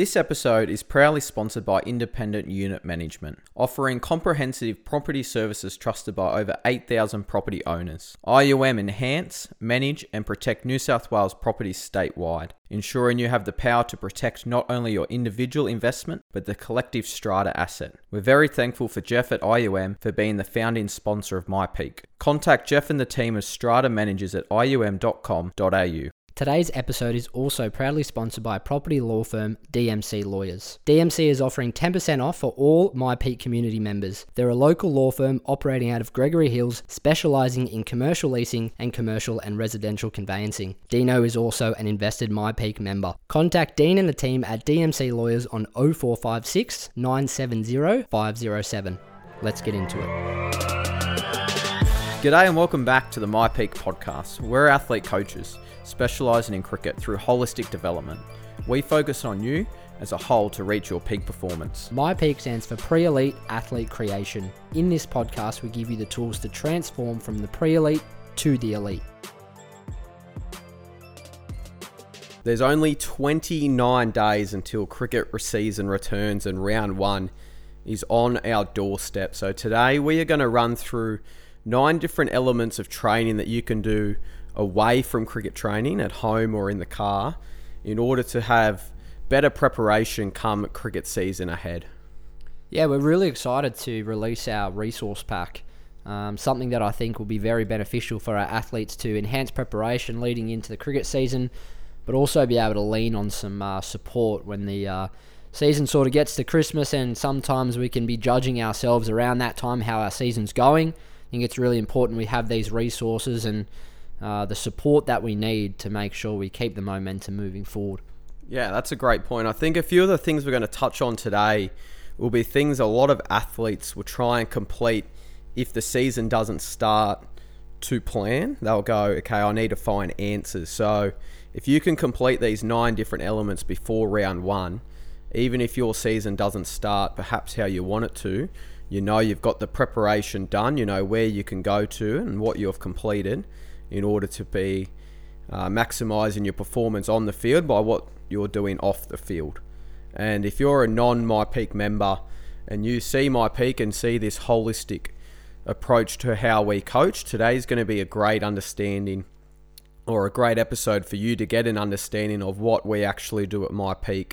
This episode is proudly sponsored by Independent Unit Management, offering comprehensive property services trusted by over 8,000 property owners. IUM enhance, manage and protect New South Wales properties statewide, ensuring you have the power to protect not only your individual investment, but the collective strata asset. We're very thankful for Jeff at IUM for being the founding sponsor of MyPeak. Contact Jeff and the team as strata managers at ium.com.au. Today's episode is also proudly sponsored by property law firm DMC Lawyers. DMC is offering 10% off for all MyPeak community members. They're a local law firm operating out of Gregory Hills, specialising in commercial leasing and commercial and residential conveyancing. Dino is also an invested MyPeak member. Contact Dean and the team at DMC Lawyers on 0456 970 507. Let's get into it. G'day and welcome back to the MyPeak podcast. We're athlete coaches, specialising in cricket through holistic development. We focus on you as a whole to reach your peak performance. MyPeak stands for Pre-Elite Athlete Creation. In this podcast, we give you the tools to transform from the pre-elite to the elite. There's only 29 days until cricket season returns and round one is on our doorstep. So today we are going to run through 9 different elements of training that you can do away from cricket training, at home or in the car, in order to have better preparation come cricket season ahead. Yeah, we're really excited to release our resource pack, something that I think will be very beneficial for our athletes to enhance preparation leading into the cricket season, but also be able to lean on some support when the season sort of gets to Christmas, and sometimes we can be judging ourselves around that time how our season's going. I think it's really important we have these resources and the support that we need to make sure we keep the momentum moving forward. Yeah, that's a great point. I think a few of the things we're going to touch on today will be things a lot of athletes will try and complete if the season doesn't start to plan. They'll go, okay, I need to find answers. So if you can complete these 9 different elements before round one, even if your season doesn't start perhaps how you want it to, you know you've got the preparation done, you know where you can go to and what you've completed in order to be maximising your performance on the field by what you're doing off the field. And if you're a non-MyPeak member and you see MyPeak and see this holistic approach to how we coach, today's going to be a great understanding or a great episode for you to get an understanding of what we actually do at MyPeak.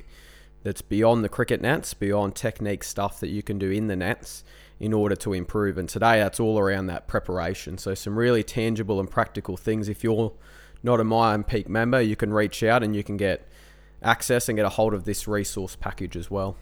That's beyond the cricket nets, beyond technique stuff that you can do in the nets in order to improve. And today that's all around that preparation. So some really tangible and practical things. If you're not a MyPeak member, you can reach out and you can get access and get a hold of this resource package as well.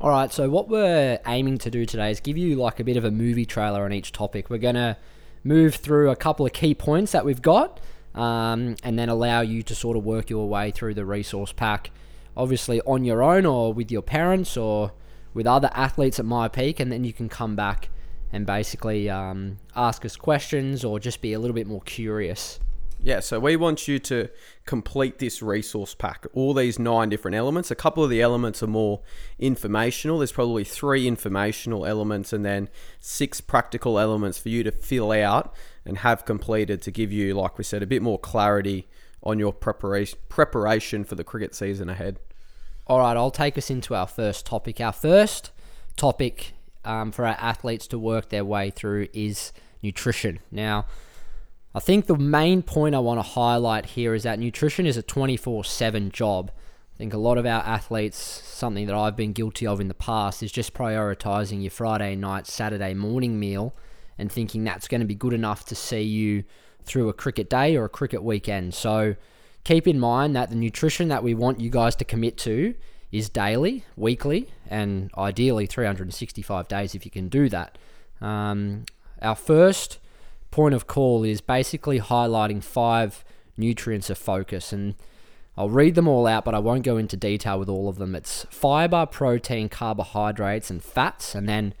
All right, so what we're aiming to do today is give you like a bit of a movie trailer on each topic. We're going to move through a couple of key points that we've got and then allow you to sort of work your way through the resource pack. Obviously on your own or with your parents or with other athletes at MyPeak, and then you can come back and basically ask us questions or just be a little bit more curious. Yeah, so we want you to complete this resource pack, all these 9 different elements. A couple of the elements are more informational. There's probably 3 informational elements and then 6 practical elements for you to fill out and have completed to give you, like we said, a bit more clarity on your preparation for the cricket season ahead. All right, I'll take us into our first topic. Our first topic for our athletes to work their way through is nutrition. Now, I think the main point I want to highlight here is that nutrition is a 24/7 job. I think a lot of our athletes, something that I've been guilty of in the past, is just prioritizing your Friday night, Saturday morning meal and thinking that's going to be good enough to see you through a cricket day or a cricket weekend. So keep in mind that the nutrition that we want you guys to commit to is daily, weekly, and ideally 365 days if you can do that. Our first point of call is basically highlighting 5 nutrients of focus, and I'll read them all out, but I won't go into detail with all of them. It's fiber, protein, carbohydrates, and fats, and then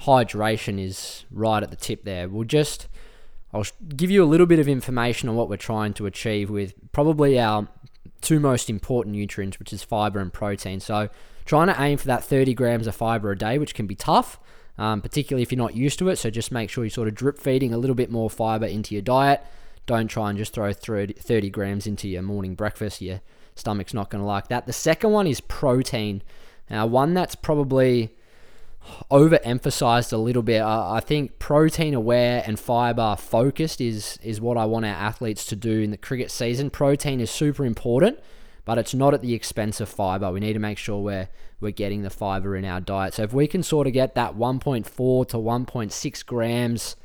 hydration is right at the tip there. I'll give you a little bit of information on what we're trying to achieve with probably our 2 most important nutrients, which is fiber and protein. So trying to aim for that 30 grams of fiber a day, which can be tough, particularly if you're not used to it. So just make sure you're sort of drip feeding a little bit more fiber into your diet. Don't try and just throw 30 grams into your morning breakfast, your Stomach's not going to like that. The second one is protein. Now, one that's probably overemphasized a little bit. I think protein aware and fiber focused is what I want our athletes to do in the cricket season. Protein is super important, but it's not at the expense of fiber. We need to make sure we're getting the fiber in our diet. So if we can sort of get that 1.4 to 1.6 grams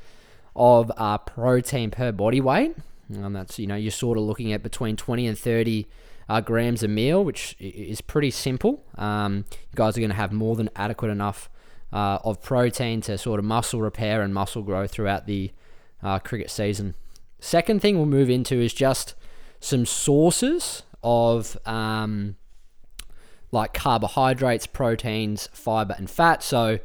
of protein per body weight, and that's, you know, you're sort of looking at between 20 and 30 grams a meal, which is pretty simple. You guys are going to have more than adequate enough of protein to sort of muscle repair and muscle growth throughout the cricket season. Second thing we'll move into is just some sources of like carbohydrates, proteins, fiber, and fat. So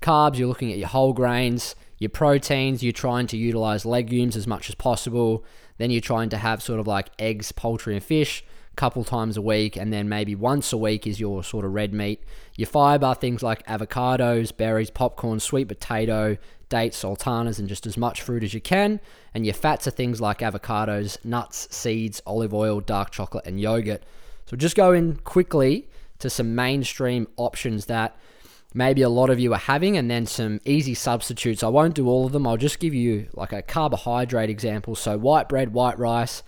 carbs, you're looking at your whole grains. Your proteins, you're trying to utilize legumes as much as possible. Then you're trying to have sort of like eggs, poultry, and fish couple times a week, and then maybe once a week is your sort of red meat. Your fiber, things like avocados, berries, popcorn, sweet potato, dates, sultanas, and just as much fruit as you can. And your fats are things like avocados, nuts, seeds, olive oil, dark chocolate, and yogurt. So just go in quickly to some mainstream options that maybe a lot of you are having, and then some easy substitutes. I won't do all of them. I'll just give you like a carbohydrate example. So white bread, white rice,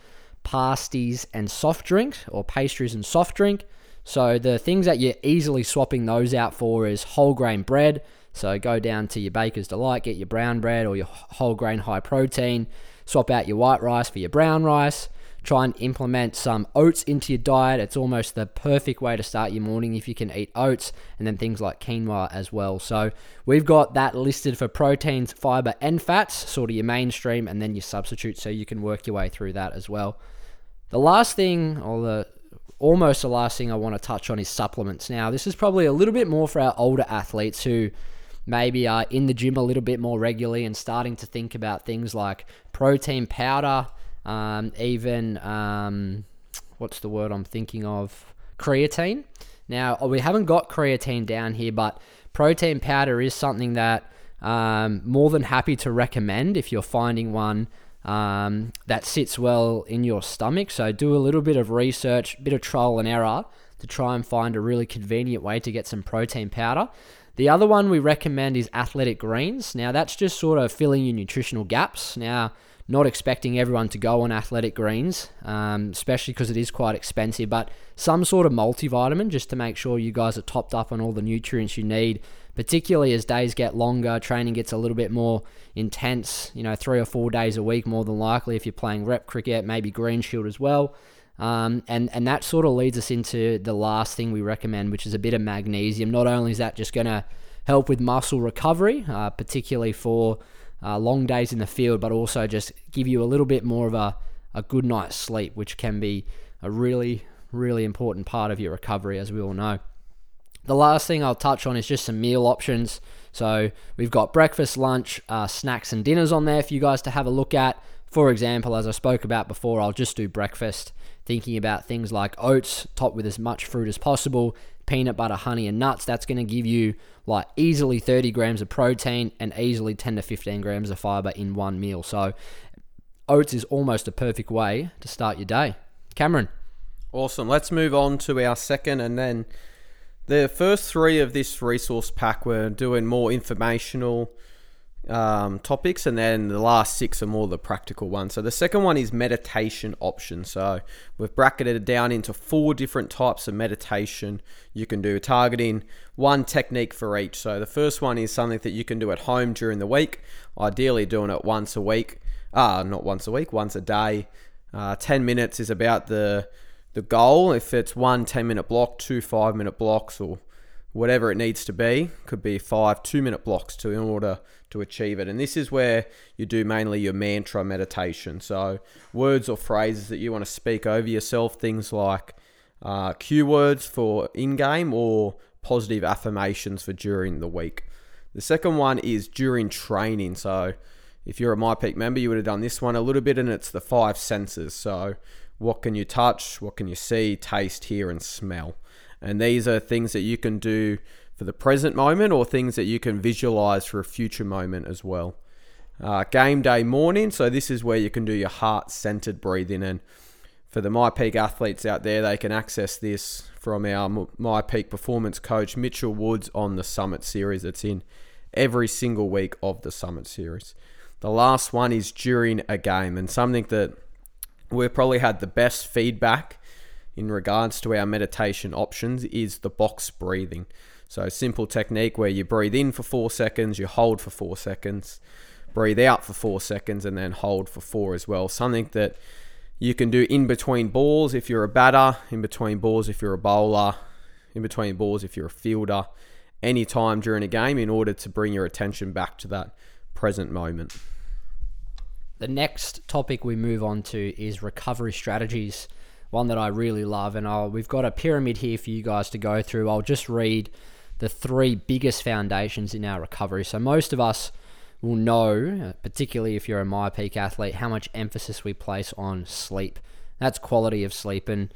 pasties and soft drinks, or pastries and soft drink. So the things that you're easily swapping those out for is whole grain bread. So go down to your Baker's Delight, get your brown bread or your whole grain high protein, swap out your white rice for your brown rice, try and implement some oats into your diet. It's almost the perfect way to start your morning if you can eat oats, and then things like quinoa as well. So we've got that listed for proteins, fiber, and fats, sort of your mainstream, and then your substitutes, so you can work your way through that as well. The last thing, or the last thing I want to touch on is supplements. Now, this is probably a little bit more for our older athletes who maybe are in the gym a little bit more regularly and starting to think about things like protein powder, creatine. Now, we haven't got creatine down here, but protein powder is something that more than happy to recommend if you're finding one that sits well in your stomach. So do a little bit of research, a bit of trial and error to try and find a really convenient way to get some protein powder. The other one we recommend is Athletic Greens. Now, that's just sort of filling your nutritional gaps. Now, not expecting everyone to go on Athletic Greens, especially because it is quite expensive, but some sort of multivitamin just to make sure you guys are topped up on all the nutrients you need, particularly as days get longer, training gets a little bit more intense, 3 or 4 days a week, more than likely, if you're playing rep cricket, maybe Green Shield as well. And that sort of leads us into the last thing we recommend, which is a bit of magnesium. Not only is that just going to help with muscle recovery, particularly for long days in the field, but also just give you a little bit more of a good night's sleep, which can be a really, really important part of your recovery, as we all know. The last thing I'll touch on is just some meal options. So we've got breakfast, lunch, snacks, and dinners on there for you guys to have a look at. For example, as I spoke about before, I'll just do breakfast, thinking about things like oats, topped with as much fruit as possible, peanut butter, honey, and nuts. That's going to give you like easily 30 grams of protein and easily 10 to 15 grams of fiber in one meal. So oats is almost a perfect way to start your day. Cameron. Awesome. Let's move on to our second, and then the first three of this resource pack were doing more informational topics, and then the last six are more the practical ones. So the second one is meditation options. So we've bracketed it down into 4 different types of meditation you can do, targeting one technique for each. So the first one is something that you can do at home during the week, ideally doing it once a day. 10 minutes is about the goal. If it's one 10-minute block, 2 5-minute blocks, or whatever it needs to be, could be 5 2-minute blocks in order to achieve it. And this is where you do mainly your mantra meditation. So words or phrases that you want to speak over yourself, things like cue words for in-game or positive affirmations for during the week. The second one is during training. So if you're a MyPeak member, you would have done this one a little bit, and it's the 5 senses. So what can you touch? What can you see, taste, hear, and smell? And these are things that you can do for the present moment, or things that you can visualize for a future moment as well. Game day morning. So this is where you can do your heart-centered breathing. And for the MyPeak athletes out there, they can access this from our MyPeak performance coach, Mitchell Woods, on the Summit Series. It's in every single week of the Summit Series. The last one is during a game, and something that we've probably had the best feedback in regards to our meditation options is the box breathing. So a simple technique where you breathe in for 4 seconds, you hold for 4 seconds, breathe out for 4 seconds, and then hold for 4 as well. Something that you can do in between balls if you're a batter, in between balls if you're a bowler, in between balls if you're a fielder, any time during a game, in order to bring your attention back to that present moment. The next topic we move on to is recovery strategies, one that I really love, and we've got a pyramid here for you guys to go through. I'll just read the 3 biggest foundations in our recovery. So most of us will know, particularly if you're a MyPeak athlete, how much emphasis we place on sleep. That's quality of sleep, and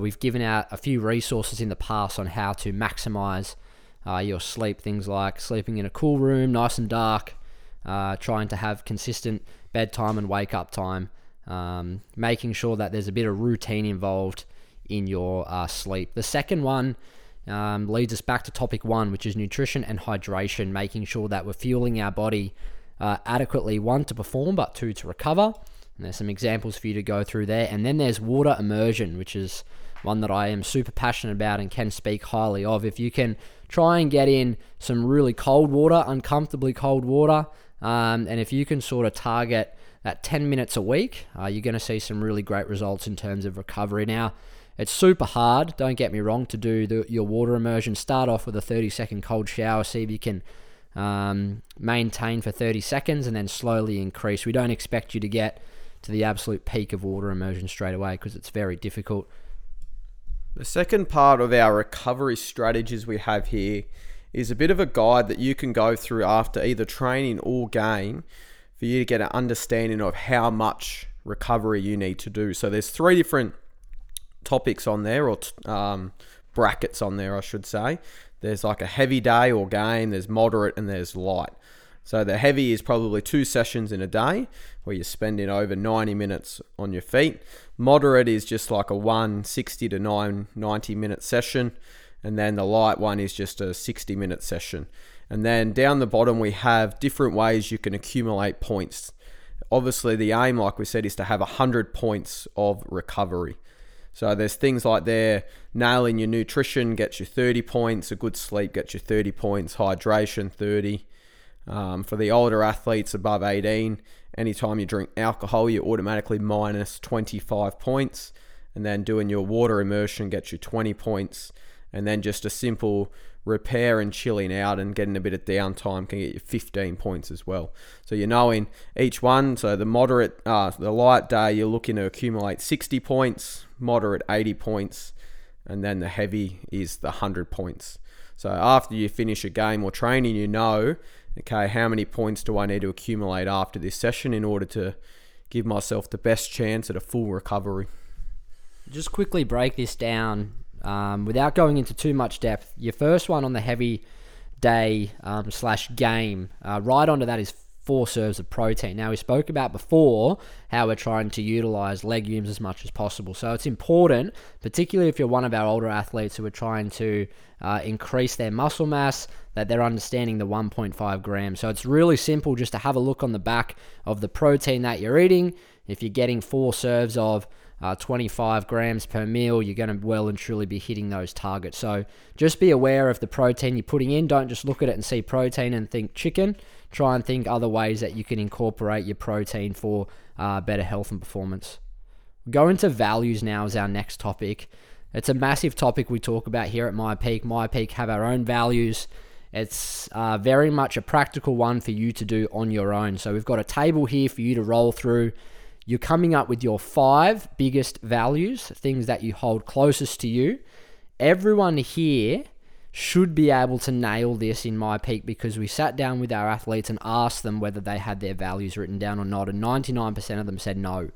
we've given out a few resources in the past on how to maximize your sleep, things like sleeping in a cool room, nice and dark, trying to have consistent bedtime and wake-up time, making sure that there's a bit of routine involved in your sleep. The second one leads us back to topic 1, which is nutrition and hydration, making sure that we're fueling our body adequately, 1, to perform, but 2, to recover. And there's some examples for you to go through there. And then there's water immersion, which is one that I am super passionate about and can speak highly of. If you can try and get in some really cold water, uncomfortably cold water, and if you can sort of target that 10 minutes a week, you're going to see some really great results in terms of recovery. Now, it's super hard, don't get me wrong, to do your water immersion. Start off with a 30-second cold shower, see if you can maintain for 30 seconds and then slowly increase. We don't expect you to get to the absolute peak of water immersion straight away because it's very difficult. The second part of our recovery strategies we have here is a bit of a guide that you can go through after either training or game for you to get an understanding of how much recovery you need to do. So there's 3 different topics on there, or brackets on there, I should say. There's like a heavy day or game, there's moderate, and there's light. So the heavy is probably 2 sessions in a day where you're spending over 90 minutes on your feet. Moderate is just like a 160 to 90 minute session. And then the light one is just a 60 minute session. And then down the bottom, we have different ways you can accumulate points. Obviously the aim, like we said, is to have 100 points of recovery. So there's things like there, nailing your nutrition gets you 30 points, a good sleep gets you 30 points, hydration 30. For the older athletes above 18, anytime you drink alcohol, you're automatically minus 25 points. And then doing your water immersion gets you 20 points. And then just a simple repair and chilling out and getting a bit of downtime can get you 15 points as well. So you're knowing each one. So the light day, you're looking to accumulate 60 points, moderate 80 points, and then the heavy is the 100 points. So after you finish a game or training, you know, okay, how many points do I need to accumulate after this session in order to give myself the best chance at a full recovery? Just quickly break this down without going into too much depth. Your first one on the heavy day / game, right onto that is 4 serves of protein. Now, we spoke about before how we're trying to utilize legumes as much as possible. So it's important, particularly if you're one of our older athletes who are trying to increase their muscle mass, that they're understanding the 1.5 grams. So it's really simple just to have a look on the back of the protein that you're eating. If you're getting 4 serves of 25 grams per meal, you're going to well and truly be hitting those targets. So just be aware of the protein you're putting in. Don't just look at it and see protein and think chicken. Try and think other ways that you can incorporate your protein for better health and performance. Go into values now as our next topic. It's a massive topic we talk about here at MyPeak. MyPeak have our own values. It's very much a practical one for you to do on your own. So we've got a table here for you to roll through. You're coming up with your 5 biggest values, things that you hold closest to you. Everyone here should be able to nail this in MyPeak because we sat down with our athletes and asked them whether they had their values written down or not, and 99% of them said no,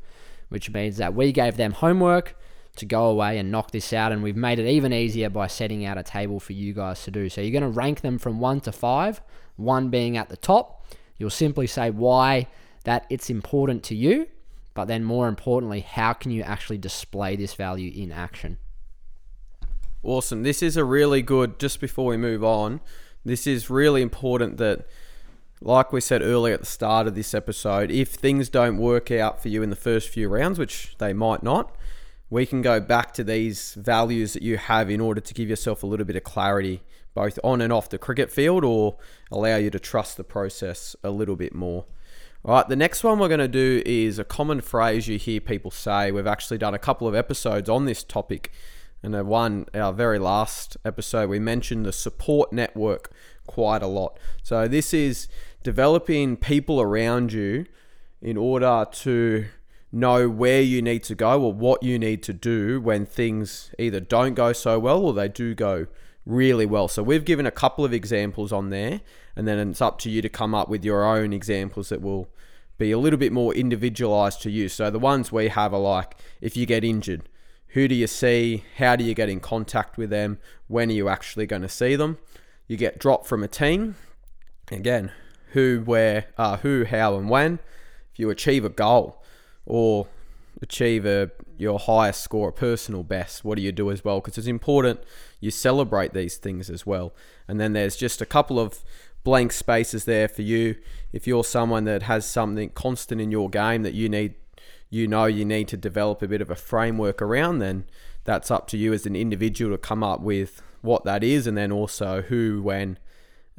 which means that we gave them homework to go away and knock this out, and we've made it even easier by setting out a table for you guys to do. So you're going to rank them from 1 to 5, 1 being at the top. You'll simply say why that it's important to you. But then more importantly, how can you actually display this value in action? Awesome. This is a really good, just before we move on, this is really important that, like we said earlier at the start of this episode, if things don't work out for you in the first few rounds, which they might not, we can go back to these values that you have in order to give yourself a little bit of clarity, both on and off the cricket field, or allow you to trust the process a little bit more. All right, the next one we're going to do is a common phrase you hear people say. We've actually done a couple of episodes on this topic. And our very last episode, we mentioned the support network quite a lot. So this is developing people around you in order to know where you need to go or what you need to do when things either don't go so well or they do go really well. So we've given a couple of examples on there, and then it's up to you to come up with your own examples that will be a little bit more individualized to you. So the ones we have are like, if you get injured, who do you see? How do you get in contact with them? When are you actually going to see them? You get dropped from a team. Again, who, where, who, how, and when. If you achieve a goal or achieve your highest score, a personal best, what do you do as well? Because it's important you celebrate these things as well. And then there's just a couple of blank spaces there for you. If you're someone that has something constant in your game that you need to develop a bit of a framework around, then that's up to you as an individual to come up with what that is, and then also who, when,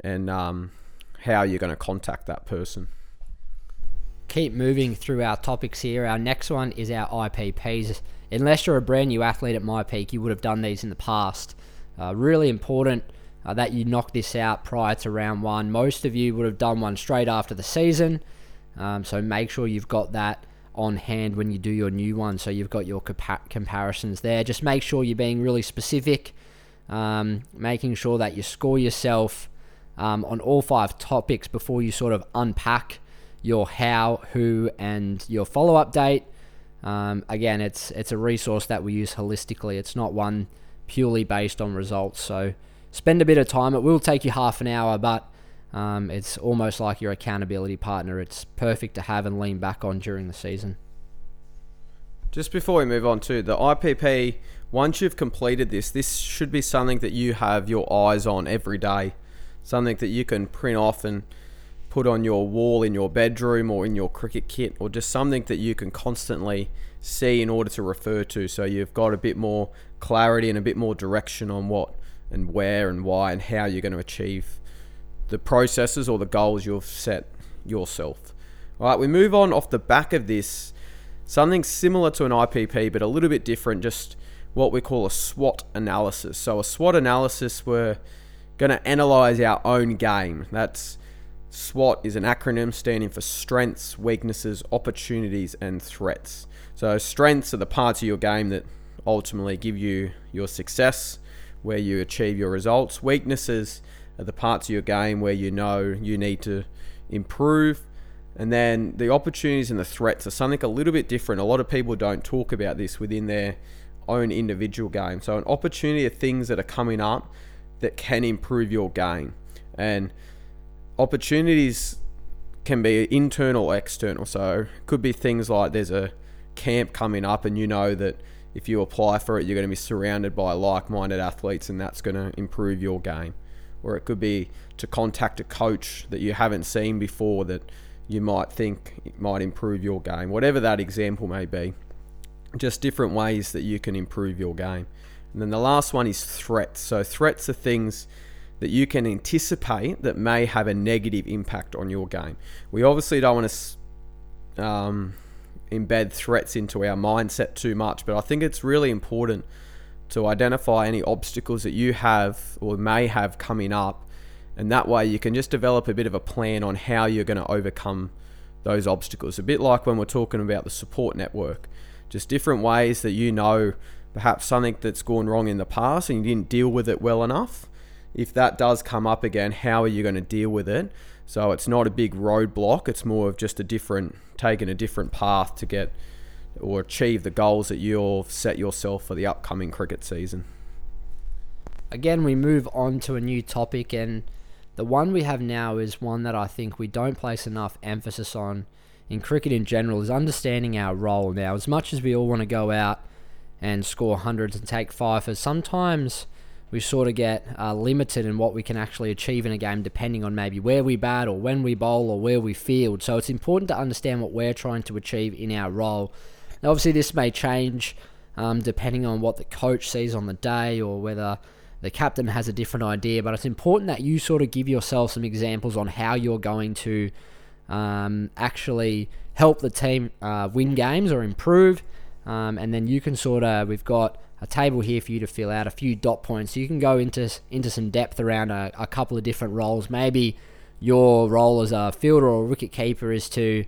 and how you're going to contact that person. Keep moving through our topics here. Our next one is our IPPs. Unless you're a brand new athlete at MyPeak, you would have done these in the past. Really important that you knock this out prior to round one. Most of you would have done one straight after the season, so make sure you've got that on hand when you do your new one, so you've got your comparisons there. Just make sure you're being really specific, making sure that you score yourself on all five topics before you sort of unpack your how, who, and your follow-up date. Again, it's a resource that we use holistically. It's not one purely based on results, so spend a bit of time. It will take you half an hour, but it's almost like your accountability partner. It's perfect to have and lean back on during the season. Just before we move on to the IPP, once you've completed this should be something that you have your eyes on every day, something that you can print off and put on your wall in your bedroom or in your cricket kit, or just something that you can constantly see in order to refer to, so you've got a bit more clarity and a bit more direction on what and where and why and how you're going to achieve the processes or the goals you've set yourself. All right, we move on off the back of this, something similar to an IPP, but a little bit different, just what we call a SWOT analysis. So a SWOT analysis, we're going to analyze our own game. That's SWOT is an acronym standing for strengths, weaknesses, opportunities, and threats. So strengths are the parts of your game that ultimately give you your success, where you achieve your results. Weaknesses are the parts of your game where you know you need to improve. And then the opportunities and the threats are something a little bit different. A lot of people don't talk about this within their own individual game. So an opportunity are things that are coming up that can improve your game. And opportunities can be internal or external. So it could be things like there's a camp coming up and you know that if you apply for it, you're going to be surrounded by like-minded athletes and that's going to improve your game. Or it could be to contact a coach that you haven't seen before that you might think it might improve your game. Whatever that example may be, just different ways that you can improve your game. And then the last one is threats. So threats are things that you can anticipate that may have a negative impact on your game. We obviously don't want to embed threats into our mindset too much, but I think it's really important to identify any obstacles that you have or may have coming up, and that way you can just develop a bit of a plan on how you're going to overcome those obstacles. A bit like when we're talking about the support network, just different ways that you know perhaps something that's gone wrong in the past and you didn't deal with it well enough. If that does come up again, how are you going to deal with it? So it's not a big roadblock, it's more of just taking a different path to get or achieve the goals that you've set yourself for the upcoming cricket season. Again, we move on to a new topic, and the one we have now is one that I think we don't place enough emphasis on in cricket in general is understanding our role now. As much as we all want to go out and score hundreds and take fifers, sometimes we sort of get limited in what we can actually achieve in a game, depending on maybe where we bat or when we bowl or where we field. So it's important to understand what we're trying to achieve in our role. Now, obviously, this may change depending on what the coach sees on the day or whether the captain has a different idea, but it's important that you sort of give yourself some examples on how you're going to actually help the team win games or improve, and then you can sort of, we've got a table here for you to fill out, a few dot points, so you can go into some depth around a couple of different roles. Maybe your role as a fielder or wicket keeper is to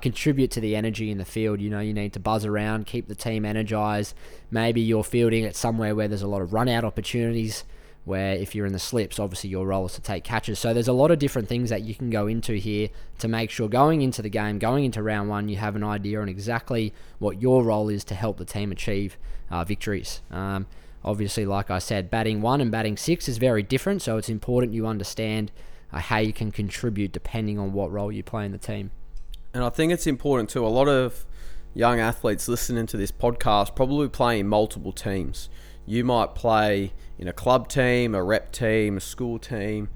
contribute to the energy in the field. You know, you need to buzz around, keep the team energized. Maybe you're fielding at somewhere where there's a lot of run out opportunities, where if you're in the slips, obviously your role is to take catches. So there's a lot of different things that you can go into here to make sure going into the game, going into round one, you have an idea on exactly what your role is to help the team achieve victories. Obviously, like I said, batting one and batting six is very different, so it's important you understand how you can contribute depending on what role you play in the team. And I think it's important too, a lot of young athletes listening to this podcast probably play in multiple teams. You might play in a club team, a rep team, a school team,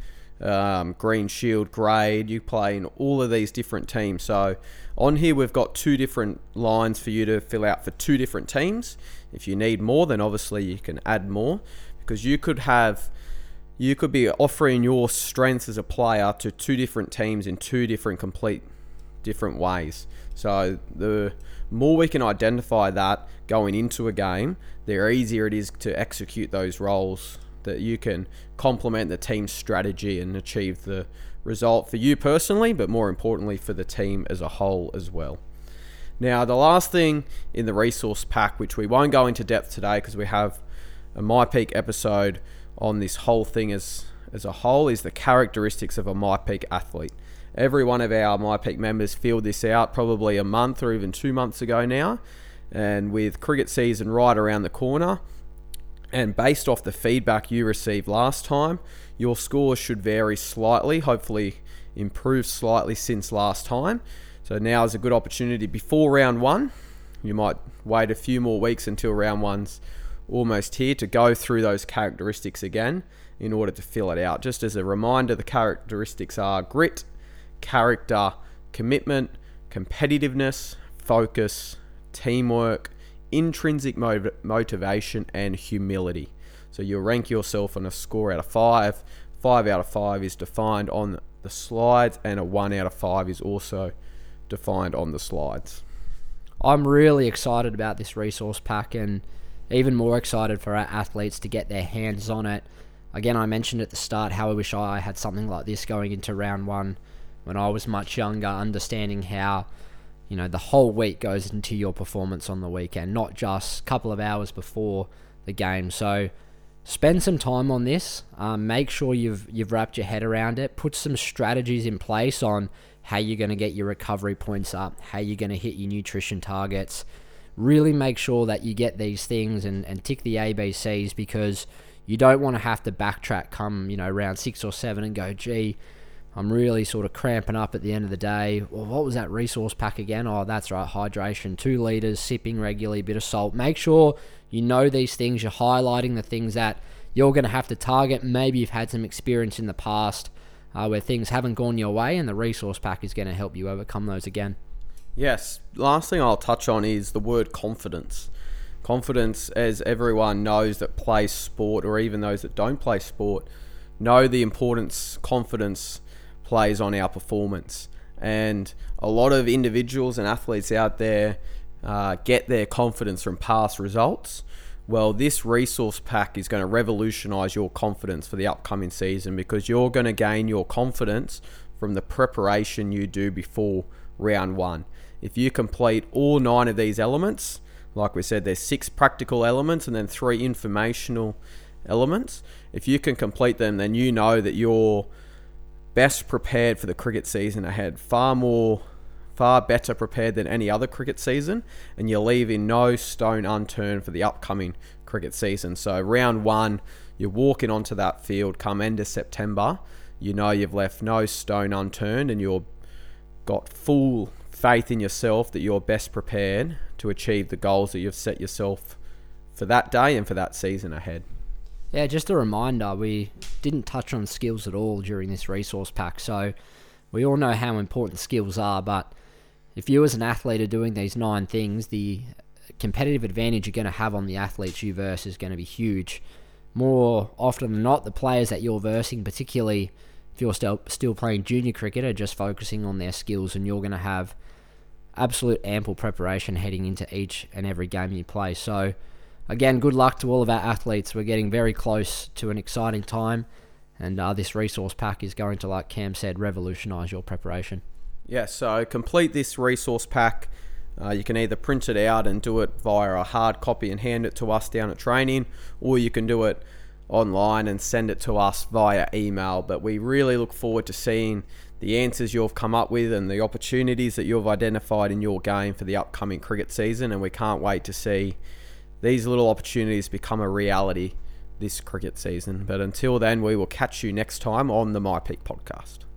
Green Shield, grade. You play in all of these different teams. So on here, we've got two different lines for you to fill out for two different teams. If you need more, then obviously you can add more, because you could be offering your strengths as a player to two different teams in two different complete different ways. So the more we can identify that going into a game, the easier it is to execute those roles, that you can complement the team's strategy and achieve the result for you personally, but more importantly for the team as a whole as well. Now, the last thing in the resource pack, which we won't go into depth today because we have a MyPeak episode on this whole thing as a whole, is the characteristics of a MyPeak athlete. Every one of our MyPeak members filled this out probably a month or even 2 months ago now, and with cricket season right around the corner, and based off the feedback you received last time, your scores should vary slightly, hopefully improve slightly since last time. So now is a good opportunity before round one. You might wait a few more weeks until round one's almost here to go through those characteristics again in order to fill it out. Just as a reminder, the characteristics are grit, character, commitment, competitiveness, focus, teamwork, intrinsic motivation, and humility. So you'll rank yourself on a score out of 5. 5 out of 5 is defined on the slides, and a 1 out of 5 is also defined on the slides. I'm really excited about this resource pack, and even more excited for our athletes to get their hands on it. Again, I mentioned at the start how I wish I had something like this going into round one when I was much younger, understanding how, you know, the whole week goes into your performance on the weekend, not just a couple of hours before the game. So spend some time on this. Make sure you've wrapped your head around it. Put some strategies in place on how you're going to get your recovery points up, how you're going to hit your nutrition targets. Really make sure that you get these things and tick the ABCs, because you don't want to have to backtrack come, you know, round 6 or 7 and go, gee, I'm really sort of cramping up at the end of the day. Well, what was that resource pack again? Oh, that's right, hydration, 2 liters, sipping regularly, a bit of salt. Make sure you know these things. You're highlighting the things that you're going to have to target. Maybe you've had some experience in the past where things haven't gone your way, and the resource pack is going to help you overcome those again. Yes. Last thing I'll touch on is the word confidence. Confidence, as everyone knows that plays sport, or even those that don't play sport, know the importance confidence plays on our performance. And a lot of individuals and athletes out there get their confidence from past results. Well, this resource pack is going to revolutionize your confidence for the upcoming season, because you're going to gain your confidence from the preparation you do before round one. If you complete all 9 of these elements, like we said, there's 6 practical elements and then 3 informational elements. If you can complete them, then you know that you're best prepared for the cricket season ahead, far better prepared than any other cricket season, and you're leaving no stone unturned for the upcoming cricket season. So round one, you're walking onto that field come end of September, you know you've left no stone unturned, and you're got full faith in yourself that you're best prepared to achieve the goals that you've set yourself for that day and for that season ahead. Yeah, just a reminder, we didn't touch on skills at all during this resource pack. So we all know how important skills are, but if you as an athlete are doing these 9 things, the competitive advantage you're going to have on the athletes you verse is going to be huge. More often than not, the players that you're versing, particularly if you're still playing junior cricket, are just focusing on their skills, and you're going to have absolute ample preparation heading into each and every game you play. So again, good luck to all of our athletes. We're getting very close to an exciting time, and this resource pack is going to, like Cam said, revolutionise your preparation. Yeah, so complete this resource pack. You can either print it out and do it via a hard copy and hand it to us down at training, or you can do it online and send it to us via email. But we really look forward to seeing the answers you've come up with and the opportunities that you've identified in your game for the upcoming cricket season, and we can't wait to see these little opportunities become a reality this cricket season. But until then, we will catch you next time on the MyPeak podcast.